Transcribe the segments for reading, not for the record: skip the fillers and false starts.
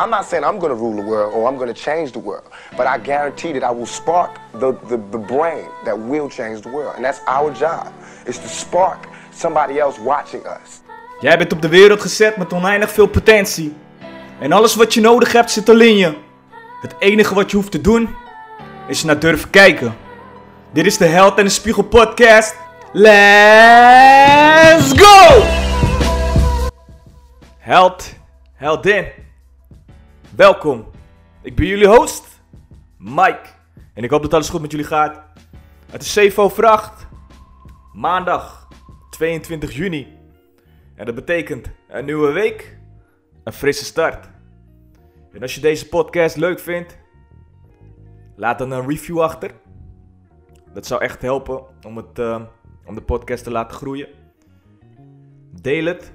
I'm not saying I'm going to rule the world or I'm going to change the world, but I guarantee that I will spark the brain that will change the world. And that's our job, is to spark somebody else watching us. Jij bent op de wereld gezet met oneindig veel potentie. En alles wat je nodig hebt zit al in je. Het enige wat je hoeft te doen, is naar durven kijken. Dit is de Held en de Spiegel podcast. Let's go! Held, heldin. Welkom. Ik ben jullie host, Mike. En ik hoop dat alles goed met jullie gaat. Het is 7:08. Maandag, 22 juni. En dat betekent een nieuwe week, een frisse start. En als je deze podcast leuk vindt, laat dan een review achter. Dat zou echt helpen om de podcast te laten groeien. Deel het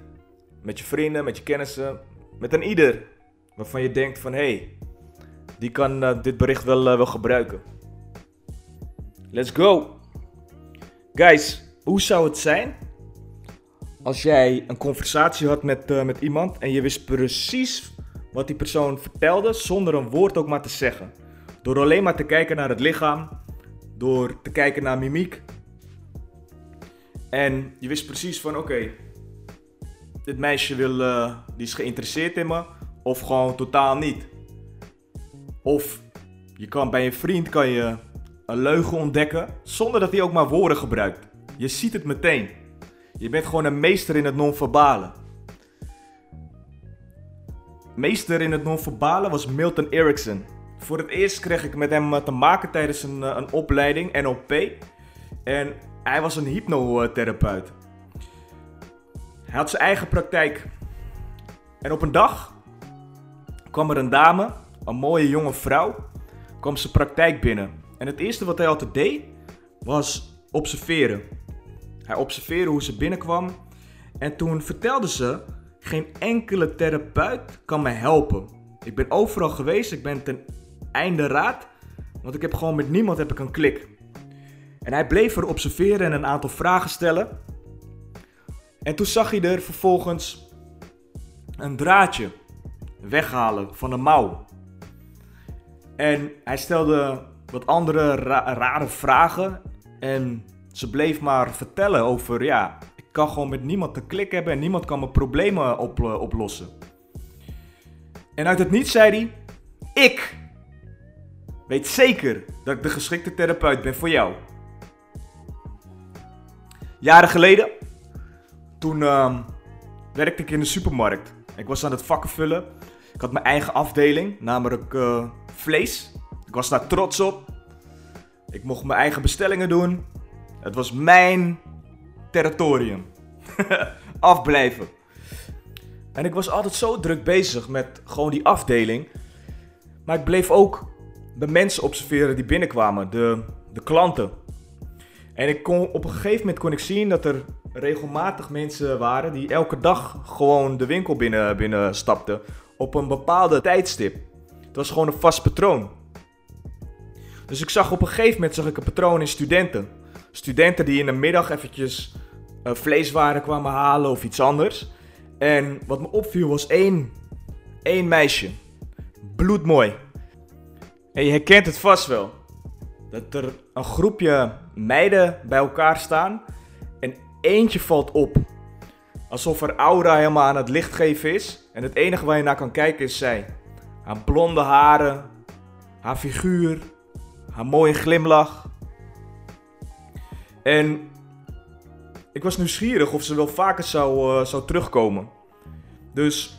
met je vrienden, met je kennissen, met een ieder waarvan je denkt van hey, die kan dit bericht wel gebruiken. Let's go! Guys, hoe zou het zijn als jij een conversatie had met iemand en je wist precies wat die persoon vertelde zonder een woord ook maar te zeggen? Door alleen maar te kijken naar het lichaam, door te kijken naar mimiek. En je wist precies van oké, dit meisje die is geïnteresseerd in me of gewoon totaal niet. Of je kan bij een vriend een leugen ontdekken zonder dat hij ook maar woorden gebruikt. Je ziet het meteen. Je bent gewoon een meester in het non-verbale. Meester in het non-verbale was Milton Erickson. Voor het eerst kreeg ik met hem te maken tijdens een opleiding, NOP. En hij was een hypnotherapeut. Hij had zijn eigen praktijk. En op een dag kwam er een dame, een mooie jonge vrouw, kwam zijn praktijk binnen. En het eerste wat hij altijd deed, was observeren. Hij observeerde hoe ze binnenkwam. En toen vertelde ze, geen enkele therapeut kan mij helpen. Ik ben overal geweest, ik ben ten einde raad. Want ik heb gewoon met niemand een klik. En hij bleef er observeren en een aantal vragen stellen. En toen zag hij er vervolgens een draadje weghalen van de mouw. En hij stelde wat andere rare vragen. En ze bleef maar vertellen over, ja, ik kan gewoon met niemand een klik hebben en niemand kan mijn problemen oplossen. En uit het niets zei hij, ik weet zeker dat ik de geschikte therapeut ben voor jou. Jaren geleden, toen werkte ik in de supermarkt. Ik was aan het vakken vullen. Ik had mijn eigen afdeling, namelijk vlees. Ik was daar trots op. Ik mocht mijn eigen bestellingen doen. Het was mijn territorium. Afblijven. En ik was altijd zo druk bezig met gewoon die afdeling. Maar ik bleef ook de mensen observeren die binnenkwamen. De klanten. En ik kon, op een gegeven moment kon ik zien dat er regelmatig mensen waren die elke dag gewoon de winkel binnen stapten. Op een bepaalde tijdstip. Het was gewoon een vast patroon. Dus ik zag op een gegeven moment een patroon in studenten. Studenten die in de middag eventjes vleeswaren kwamen halen of iets anders. En wat me opviel was één meisje. Bloedmooi. En je herkent het vast wel. Dat er een groepje meiden bij elkaar staan. En eentje valt op. Alsof haar aura helemaal aan het licht geven is. En het enige waar je naar kan kijken is zij. Haar blonde haren. Haar figuur. Haar mooie glimlach. En ik was nieuwsgierig of ze wel vaker zou terugkomen. Dus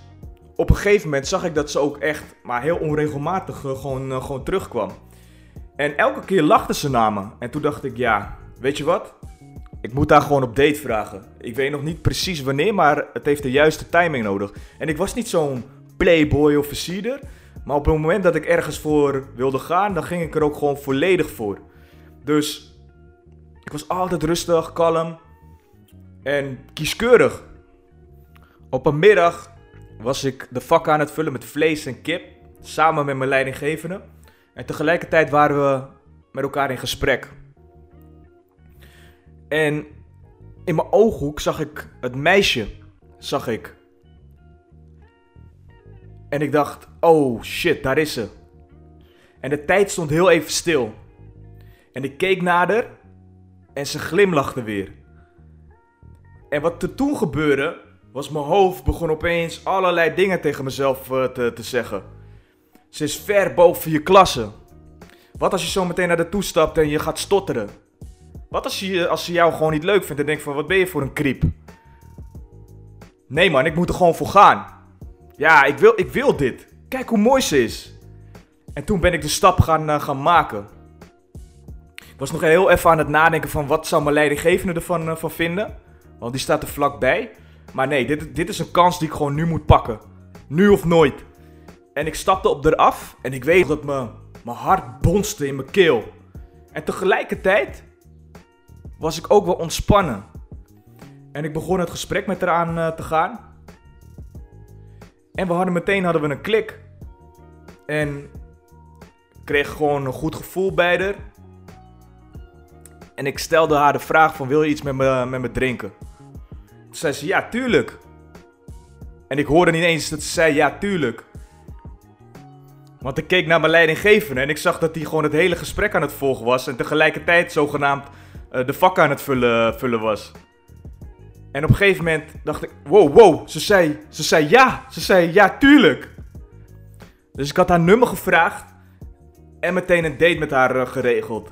op een gegeven moment zag ik dat ze ook echt, maar heel onregelmatig, gewoon terugkwam. En elke keer lachte ze naar me. En toen dacht ik, ja, weet je wat? Ik moet haar gewoon op date vragen. Ik weet nog niet precies wanneer, maar het heeft de juiste timing nodig. En ik was niet zo'n playboy of versierder. Maar op het moment dat ik ergens voor wilde gaan, dan ging ik er ook gewoon volledig voor. Dus ik was altijd rustig, kalm en kieskeurig. Op een middag was ik de vakken aan het vullen met vlees en kip, samen met mijn leidinggevende. En tegelijkertijd waren we met elkaar in gesprek. En in mijn ooghoek zag ik het meisje. En ik dacht, oh shit, daar is ze. En de tijd stond heel even stil. En ik keek naar haar en ze glimlachte weer. En wat er toen gebeurde, was mijn hoofd begon opeens allerlei dingen tegen mezelf te zeggen. Ze is ver boven je klasse. Wat als je zo meteen naar haar toe stapt en je gaat stotteren? Wat als ze jou gewoon niet leuk vindt en denkt van, wat ben je voor een kriep? Nee man, ik moet er gewoon voor gaan. Ja, ik wil dit. Kijk hoe mooi ze is. En toen ben ik de stap gaan maken. Ik was nog heel even aan het nadenken van, wat zou mijn leidinggevende ervan van vinden? Want die staat er vlakbij. Maar nee, dit is een kans die ik gewoon nu moet pakken. Nu of nooit. En ik stapte op haar af. En ik weet dat mijn hart bonste in mijn keel. En tegelijkertijd was ik ook wel ontspannen. En ik begon het gesprek met haar aan te gaan. En meteen hadden we een klik. En ik kreeg gewoon een goed gevoel bij haar. En ik stelde haar de vraag van, wil je iets met me drinken? Toen zei ze, ja, tuurlijk. En ik hoorde niet eens dat ze zei, ja, tuurlijk. Want ik keek naar mijn leidinggevende en ik zag dat hij gewoon het hele gesprek aan het volgen was. En tegelijkertijd zogenaamd de vakken aan het vullen was. En op een gegeven moment dacht ik, wow, ze zei ja, tuurlijk. Dus ik had haar nummer gevraagd en meteen een date met haar geregeld.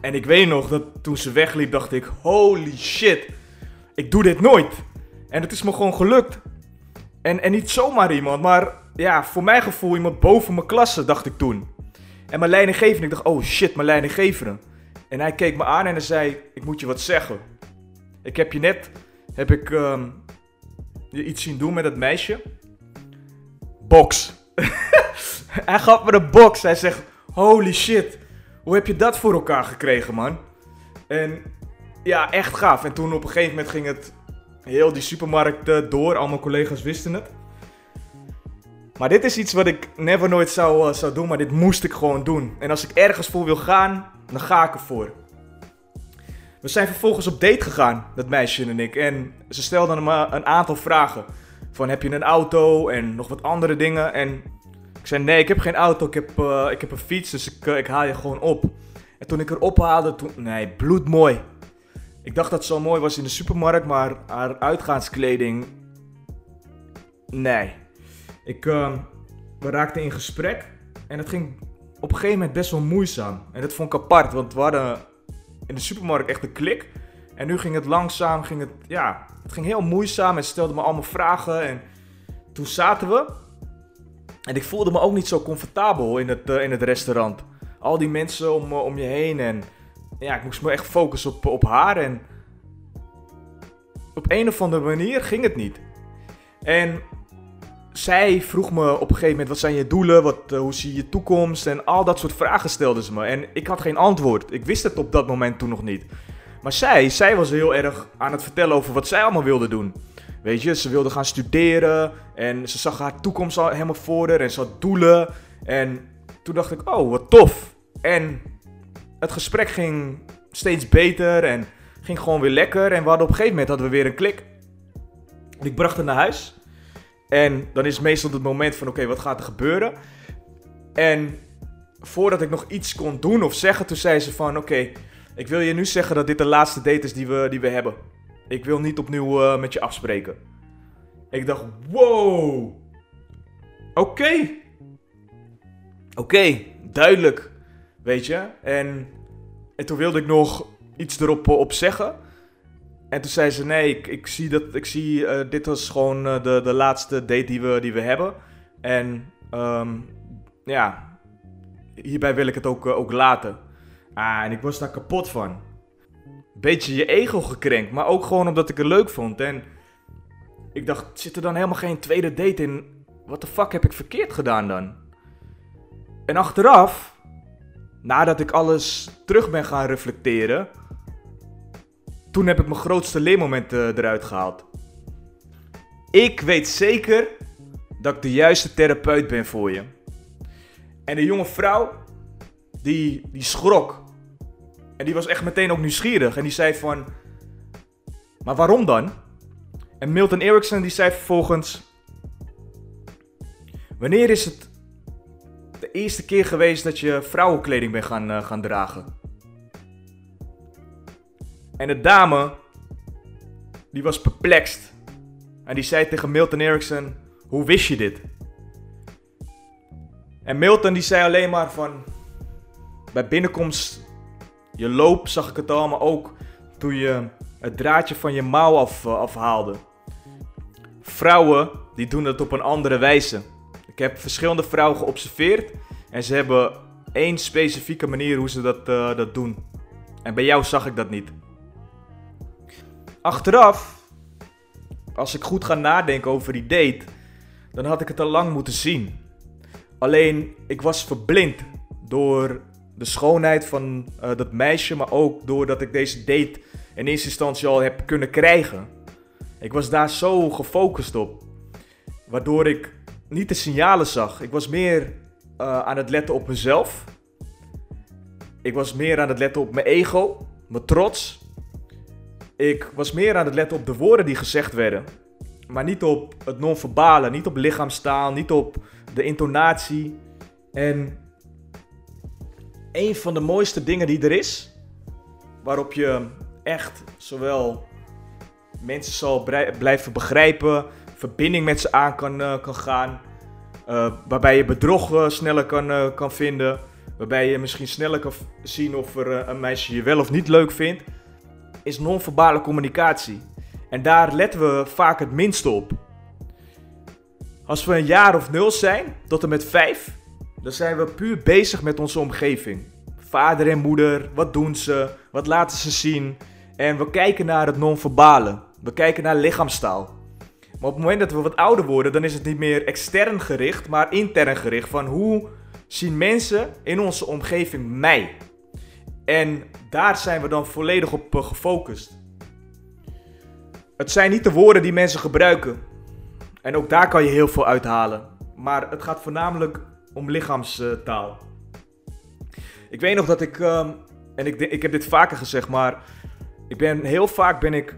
En ik weet nog dat toen ze wegliep dacht ik, holy shit, ik doe dit nooit. En het is me gewoon gelukt. En niet zomaar iemand, maar ja, voor mijn gevoel iemand boven mijn klasse, dacht ik toen. En mijn leidinggevende, ik dacht, oh shit, mijn leidinggevende. En hij keek me aan en hij zei, ik moet je wat zeggen. Ik heb je net... Heb ik je iets zien doen met dat meisje? Box. Hij gaf me een box. Hij zegt, holy shit. Hoe heb je dat voor elkaar gekregen, man? En ja, echt gaaf. En toen op een gegeven moment ging het heel die supermarkt door. Al mijn collega's wisten het. Maar dit is iets wat ik never nooit zou doen. Maar dit moest ik gewoon doen. En als ik ergens voor wil gaan, dan ga ik ervoor. We zijn vervolgens op date gegaan, dat meisje en ik. En ze stelden me een aantal vragen. Van, heb je een auto en nog wat andere dingen? En ik zei, nee, ik heb geen auto. Ik heb een fiets, dus ik haal je gewoon op. En toen ik haar ophaalde, nee, bloedmooi. Ik dacht dat het zo mooi was in de supermarkt, maar haar uitgaanskleding... Nee. We raakten in gesprek en het ging op een gegeven moment best wel moeizaam. En dat vond ik apart, want we hadden... in de supermarkt echt een klik. En nu ging het langzaam. Het ging heel moeizaam. En ze stelde me allemaal vragen. En toen zaten we. En ik voelde me ook niet zo comfortabel in het restaurant. Al die mensen om je heen. En ja, ik moest me echt focussen op haar. En op een of andere manier ging het niet. En zij vroeg me op een gegeven moment, wat zijn je doelen, hoe zie je je toekomst en al dat soort vragen stelden ze me. En ik had geen antwoord, ik wist het op dat moment toen nog niet. Maar zij was heel erg aan het vertellen over wat zij allemaal wilde doen. Weet je, ze wilde gaan studeren en ze zag haar toekomst al helemaal voor haar en ze had doelen. En toen dacht ik, oh wat tof. En het gesprek ging steeds beter en ging gewoon weer lekker en op een gegeven moment hadden we weer een klik. Ik bracht haar naar huis. En dan is meestal het moment van, oké, wat gaat er gebeuren? En voordat ik nog iets kon doen of zeggen, toen zei ze van, oké, ik wil je nu zeggen dat dit de laatste date is die we hebben. Ik wil niet opnieuw met je afspreken. Ik dacht, wow. Oké, duidelijk, weet je. En toen wilde ik nog iets erop op zeggen. En toen zei ze, nee, ik zie dit als gewoon de laatste date die we hebben. En hierbij wil ik het ook laten. En ik was daar kapot van. Beetje je ego gekrenkt, maar ook gewoon omdat ik het leuk vond. En ik dacht, zit er dan helemaal geen tweede date in? What the fuck heb ik verkeerd gedaan dan? En achteraf, nadat ik alles terug ben gaan reflecteren... toen heb ik mijn grootste leermoment eruit gehaald. Ik weet zeker dat ik de juiste therapeut ben voor je. En de jonge vrouw, die schrok. En die was echt meteen ook nieuwsgierig. En die zei van, maar waarom dan? En Milton Erickson die zei vervolgens, Wanneer is het de eerste keer geweest dat je vrouwenkleding bent gaan dragen? En de dame, die was perplexed. En die zei tegen Milton Erickson, hoe wist je dit? En Milton die zei alleen maar van, bij binnenkomst, je loop zag ik het al, maar ook toen je het draadje van je mouw afhaalde. Vrouwen die doen het op een andere wijze. Ik heb verschillende vrouwen geobserveerd en ze hebben één specifieke manier hoe ze dat doen. En bij jou zag ik dat niet. Achteraf, als ik goed ga nadenken over die date, dan had ik het al lang moeten zien. Alleen, ik was verblind door de schoonheid van dat meisje, maar ook doordat ik deze date in eerste instantie al heb kunnen krijgen. Ik was daar zo gefocust op, waardoor ik niet de signalen zag. Ik was meer aan het letten op mezelf. Ik was meer aan het letten op mijn ego, mijn trots. Ik was meer aan het letten op de woorden die gezegd werden. Maar niet op het non-verbale, niet op lichaamstaal, niet op de intonatie. En een van de mooiste dingen die er is, waarop je echt zowel mensen zal blijven begrijpen, verbinding met ze aan kan gaan, waarbij je bedrog sneller kan vinden, waarbij je misschien sneller kan zien of er een meisje je wel of niet leuk vindt, is non-verbale communicatie. En daar letten we vaak het minste op. Als we een jaar of 0 zijn, tot en met 5, dan zijn we puur bezig met onze omgeving. Vader en moeder, wat doen ze, wat laten ze zien. En we kijken naar het non-verbale, we kijken naar lichaamstaal. Maar op het moment dat we wat ouder worden, dan is het niet meer extern gericht, maar intern gericht. Van hoe zien mensen in onze omgeving mij? En daar zijn we dan volledig op gefocust. Het zijn niet de woorden die mensen gebruiken. En ook daar kan je heel veel uithalen. Maar het gaat voornamelijk om lichaamstaal. Ik weet nog dat ik, en ik heb dit vaker gezegd, maar heel vaak ben ik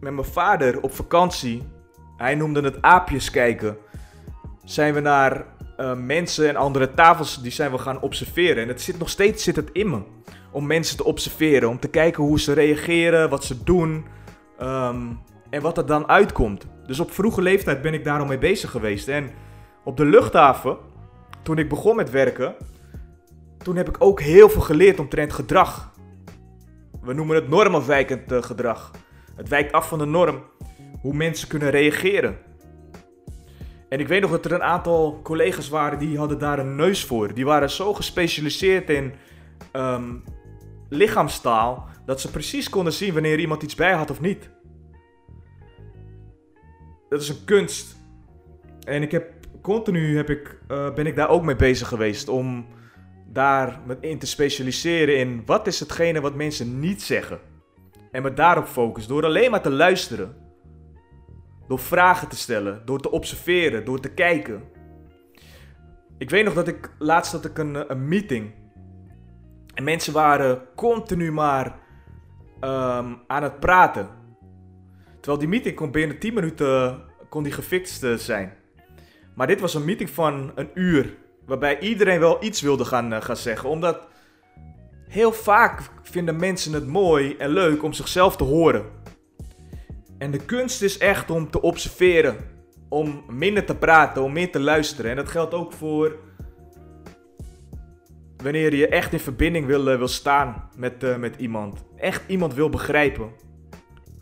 met mijn vader op vakantie. Hij noemde het aapjes kijken. Zijn we naar mensen en andere tafels, die zijn we gaan observeren. En het zit nog steeds in me. Om mensen te observeren, om te kijken hoe ze reageren, wat ze doen. En wat er dan uitkomt. Dus op vroege leeftijd ben ik daar al mee bezig geweest. En op de luchthaven, toen ik begon met werken, toen heb ik ook heel veel geleerd omtrent gedrag. We noemen het normafwijkend gedrag. Het wijkt af van de norm, hoe mensen kunnen reageren. En ik weet nog dat er een aantal collega's waren, die hadden daar een neus voor. Die waren zo gespecialiseerd in lichaamstaal, dat ze precies konden zien wanneer iemand iets bij had of niet. Dat is een kunst. En ik heb continu ben ik daar ook mee bezig geweest. Om daar me in te specialiseren in wat is hetgene wat mensen niet zeggen. En me daarop focussen. Door alleen maar te luisteren. Door vragen te stellen. Door te observeren. Door te kijken. Ik weet nog dat ik laatst had ik een meeting. En mensen waren continu maar aan het praten. Terwijl die meeting kon binnen 10 minuten gefixt zijn. Maar dit was een meeting van een uur. Waarbij iedereen wel iets wilde gaan zeggen. Omdat heel vaak vinden mensen het mooi en leuk om zichzelf te horen. En de kunst is echt om te observeren. Om minder te praten, om meer te luisteren. En dat geldt ook voor wanneer je echt in verbinding wil staan met iemand. Echt iemand wil begrijpen.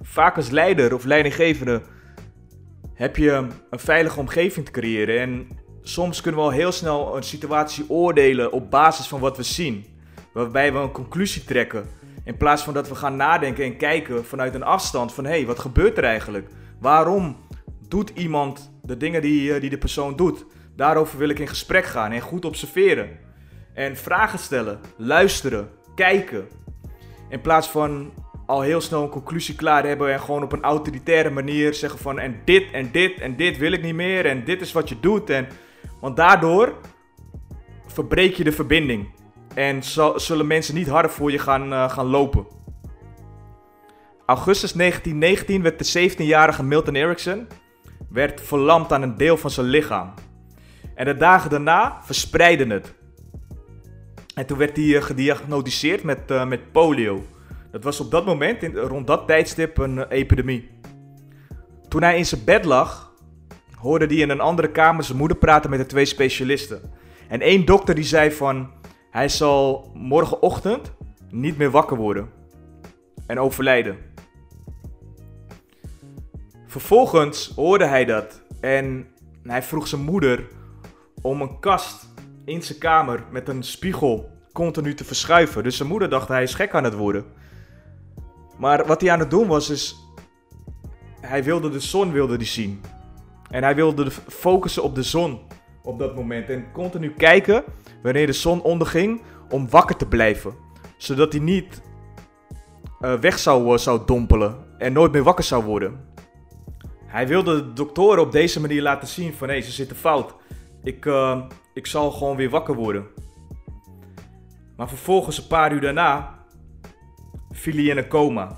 Vaak als leider of leidinggevende heb je een veilige omgeving te creëren. En soms kunnen we al heel snel een situatie oordelen op basis van wat we zien. Waarbij we een conclusie trekken. In plaats van dat we gaan nadenken en kijken vanuit een afstand van hé, wat gebeurt er eigenlijk? Waarom doet iemand de dingen die de persoon doet? Daarover wil ik in gesprek gaan en goed observeren. En vragen stellen, luisteren, kijken. In plaats van al heel snel een conclusie klaar hebben en gewoon op een autoritaire manier zeggen van en dit en dit en dit wil ik niet meer en dit is wat je doet. Want daardoor verbreek je de verbinding en zullen mensen niet harder voor je gaan lopen. Augustus 1919 werd de 17-jarige Milton Erickson verlamd aan een deel van zijn lichaam. En de dagen daarna verspreidde het. En toen werd hij gediagnosticeerd met polio. Dat was op dat moment, rond dat tijdstip, een epidemie. Toen hij in zijn bed lag, hoorde hij in een andere kamer zijn moeder praten met de twee specialisten. En één dokter die zei van, hij zal morgenochtend niet meer wakker worden en overlijden. Vervolgens hoorde hij dat en hij vroeg zijn moeder om een kast in zijn kamer met een spiegel continu te verschuiven. Dus zijn moeder dacht, hij is gek aan het worden. Maar wat hij aan het doen was, is hij wilde de zon zien. En hij wilde focussen op de zon op dat moment. En continu kijken wanneer de zon onderging om wakker te blijven. Zodat hij niet weg zou dompelen en nooit meer wakker zou worden. Hij wilde de doktoren op deze manier laten zien van, hé, ze zitten fout. Ik zal gewoon weer wakker worden. Maar vervolgens, een paar uur daarna, viel hij in een coma.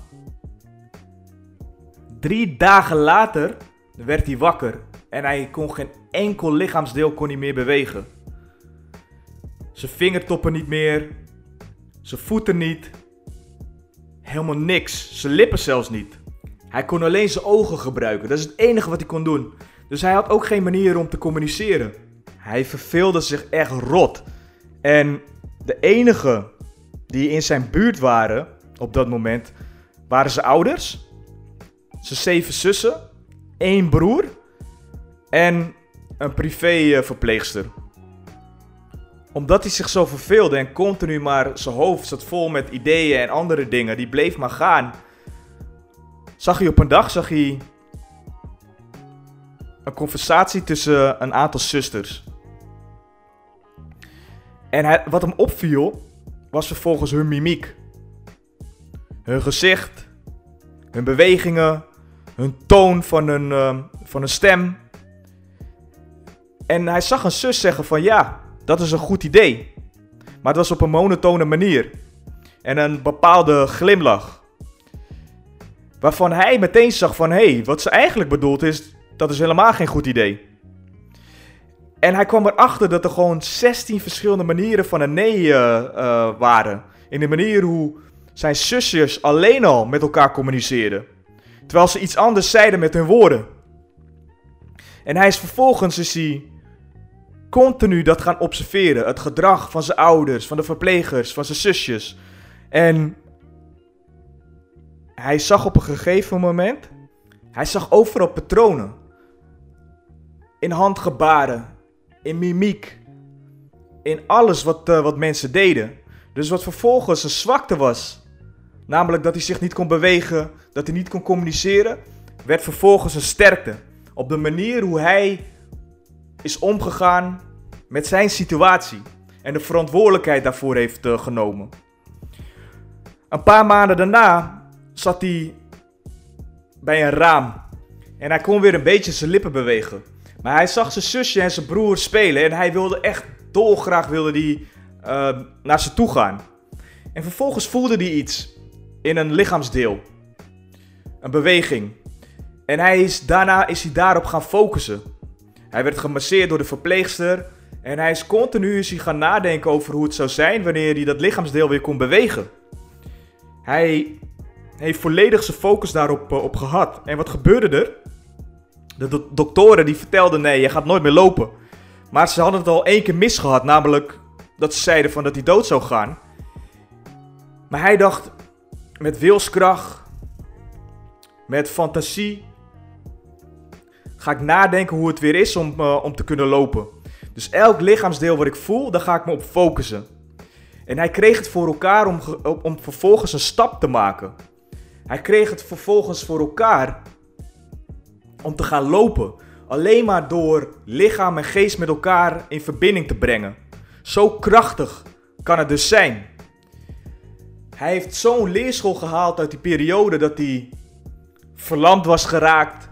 3 dagen later werd hij wakker en hij kon geen enkel lichaamsdeel meer bewegen. Zijn vingertoppen niet meer, zijn voeten niet, helemaal niks, zijn lippen zelfs niet. Hij kon alleen zijn ogen gebruiken, dat is het enige wat hij kon doen. Dus hij had ook geen manier om te communiceren. Hij verveelde zich echt rot. En de enige die in zijn buurt waren op dat moment, waren zijn ouders, zijn 7 zussen, 1 broer en een privéverpleegster. Omdat hij zich zo verveelde en continu maar zijn hoofd zat vol met ideeën en andere dingen, die bleef maar gaan. Zag hij op een dag, een conversatie tussen een aantal zusters. En wat hem opviel, was vervolgens hun mimiek. Hun gezicht, hun bewegingen, hun toon van hun stem. En hij zag een zus zeggen van, ja, dat is een goed idee. Maar het was op een monotone manier. En een bepaalde glimlach. Waarvan hij meteen zag van, hé, wat ze eigenlijk bedoelt is, dat is helemaal geen goed idee. En hij kwam erachter dat er gewoon 16 verschillende manieren van een nee waren. In de manier hoe zijn zusjes alleen al met elkaar communiceerden. Terwijl ze iets anders zeiden met hun woorden. En hij is vervolgens continu dat gaan observeren. Het gedrag van zijn ouders, van de verplegers, van zijn zusjes. En hij zag op een gegeven moment, hij zag overal patronen. In handgebaren, in mimiek, in alles wat mensen deden. Dus wat vervolgens een zwakte was, namelijk dat hij zich niet kon bewegen, dat hij niet kon communiceren, werd vervolgens een sterkte. Op de manier hoe hij is omgegaan met zijn situatie en de verantwoordelijkheid daarvoor heeft genomen. Een paar maanden daarna zat hij bij een raam en hij kon weer een beetje zijn lippen bewegen. Maar hij zag zijn zusje en zijn broer spelen en hij wilde echt dolgraag naar ze toe gaan. En vervolgens voelde hij iets in een lichaamsdeel. Een beweging. En daarna is hij daarop gaan focussen. Hij werd gemasseerd door de verpleegster en hij is continu gaan nadenken over hoe het zou zijn wanneer hij dat lichaamsdeel weer kon bewegen. Hij heeft volledig zijn focus daarop op gehad. En wat gebeurde er? De doktoren die vertelden, nee, je gaat nooit meer lopen. Maar ze hadden het al 1 keer misgehad, namelijk dat ze zeiden van dat hij dood zou gaan. Maar hij dacht met wilskracht, met fantasie, ga ik nadenken hoe het weer is om te kunnen lopen. Dus elk lichaamsdeel wat ik voel, daar ga ik me op focussen. En hij kreeg het voor elkaar om vervolgens een stap te maken. Hij kreeg het vervolgens voor elkaar om te gaan lopen. Alleen maar door lichaam en geest met elkaar in verbinding te brengen. Zo krachtig kan het dus zijn. Hij heeft zo'n leerschool gehaald uit die periode dat hij verlamd was geraakt.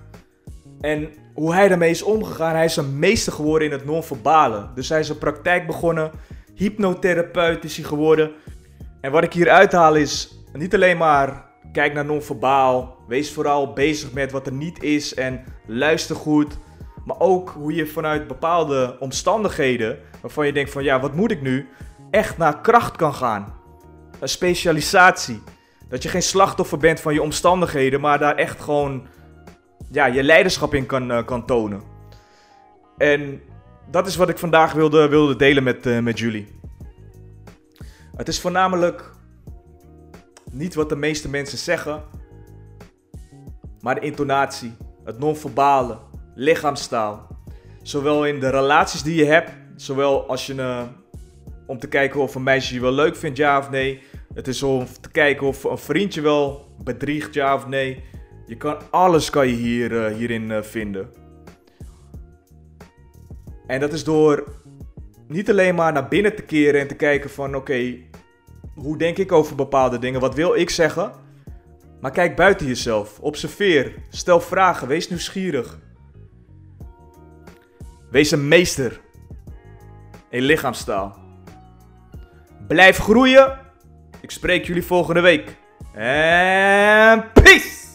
En hoe hij daarmee is omgegaan, hij is een meester geworden in het non-verbale. Dus hij is een praktijk begonnen, hypnotherapeut is hij geworden. En wat ik hier uithaal is, niet alleen maar kijk naar non-verbaal, wees vooral bezig met wat er niet is en luister goed. Maar ook hoe je vanuit bepaalde omstandigheden, waarvan je denkt van ja, wat moet ik nu? Echt naar kracht kan gaan. Een specialisatie. Dat je geen slachtoffer bent van je omstandigheden, maar daar echt gewoon ja, je leiderschap in kan tonen. En dat is wat ik vandaag wilde delen met jullie. Het is voornamelijk niet wat de meeste mensen zeggen, maar de intonatie, het non-verbale, lichaamstaal. Zowel in de relaties die je hebt, zowel als je om te kijken of een meisje je wel leuk vindt, ja of nee. Het is om te kijken of een vriendje wel bedriegt, ja of nee. Alles kan je hierin vinden. En dat is door niet alleen maar naar binnen te keren en te kijken van oké, hoe denk ik over bepaalde dingen? Wat wil ik zeggen? Maar kijk buiten jezelf. Observeer. Stel vragen. Wees nieuwsgierig. Wees een meester in lichaamstaal. Blijf groeien. Ik spreek jullie volgende week. En peace!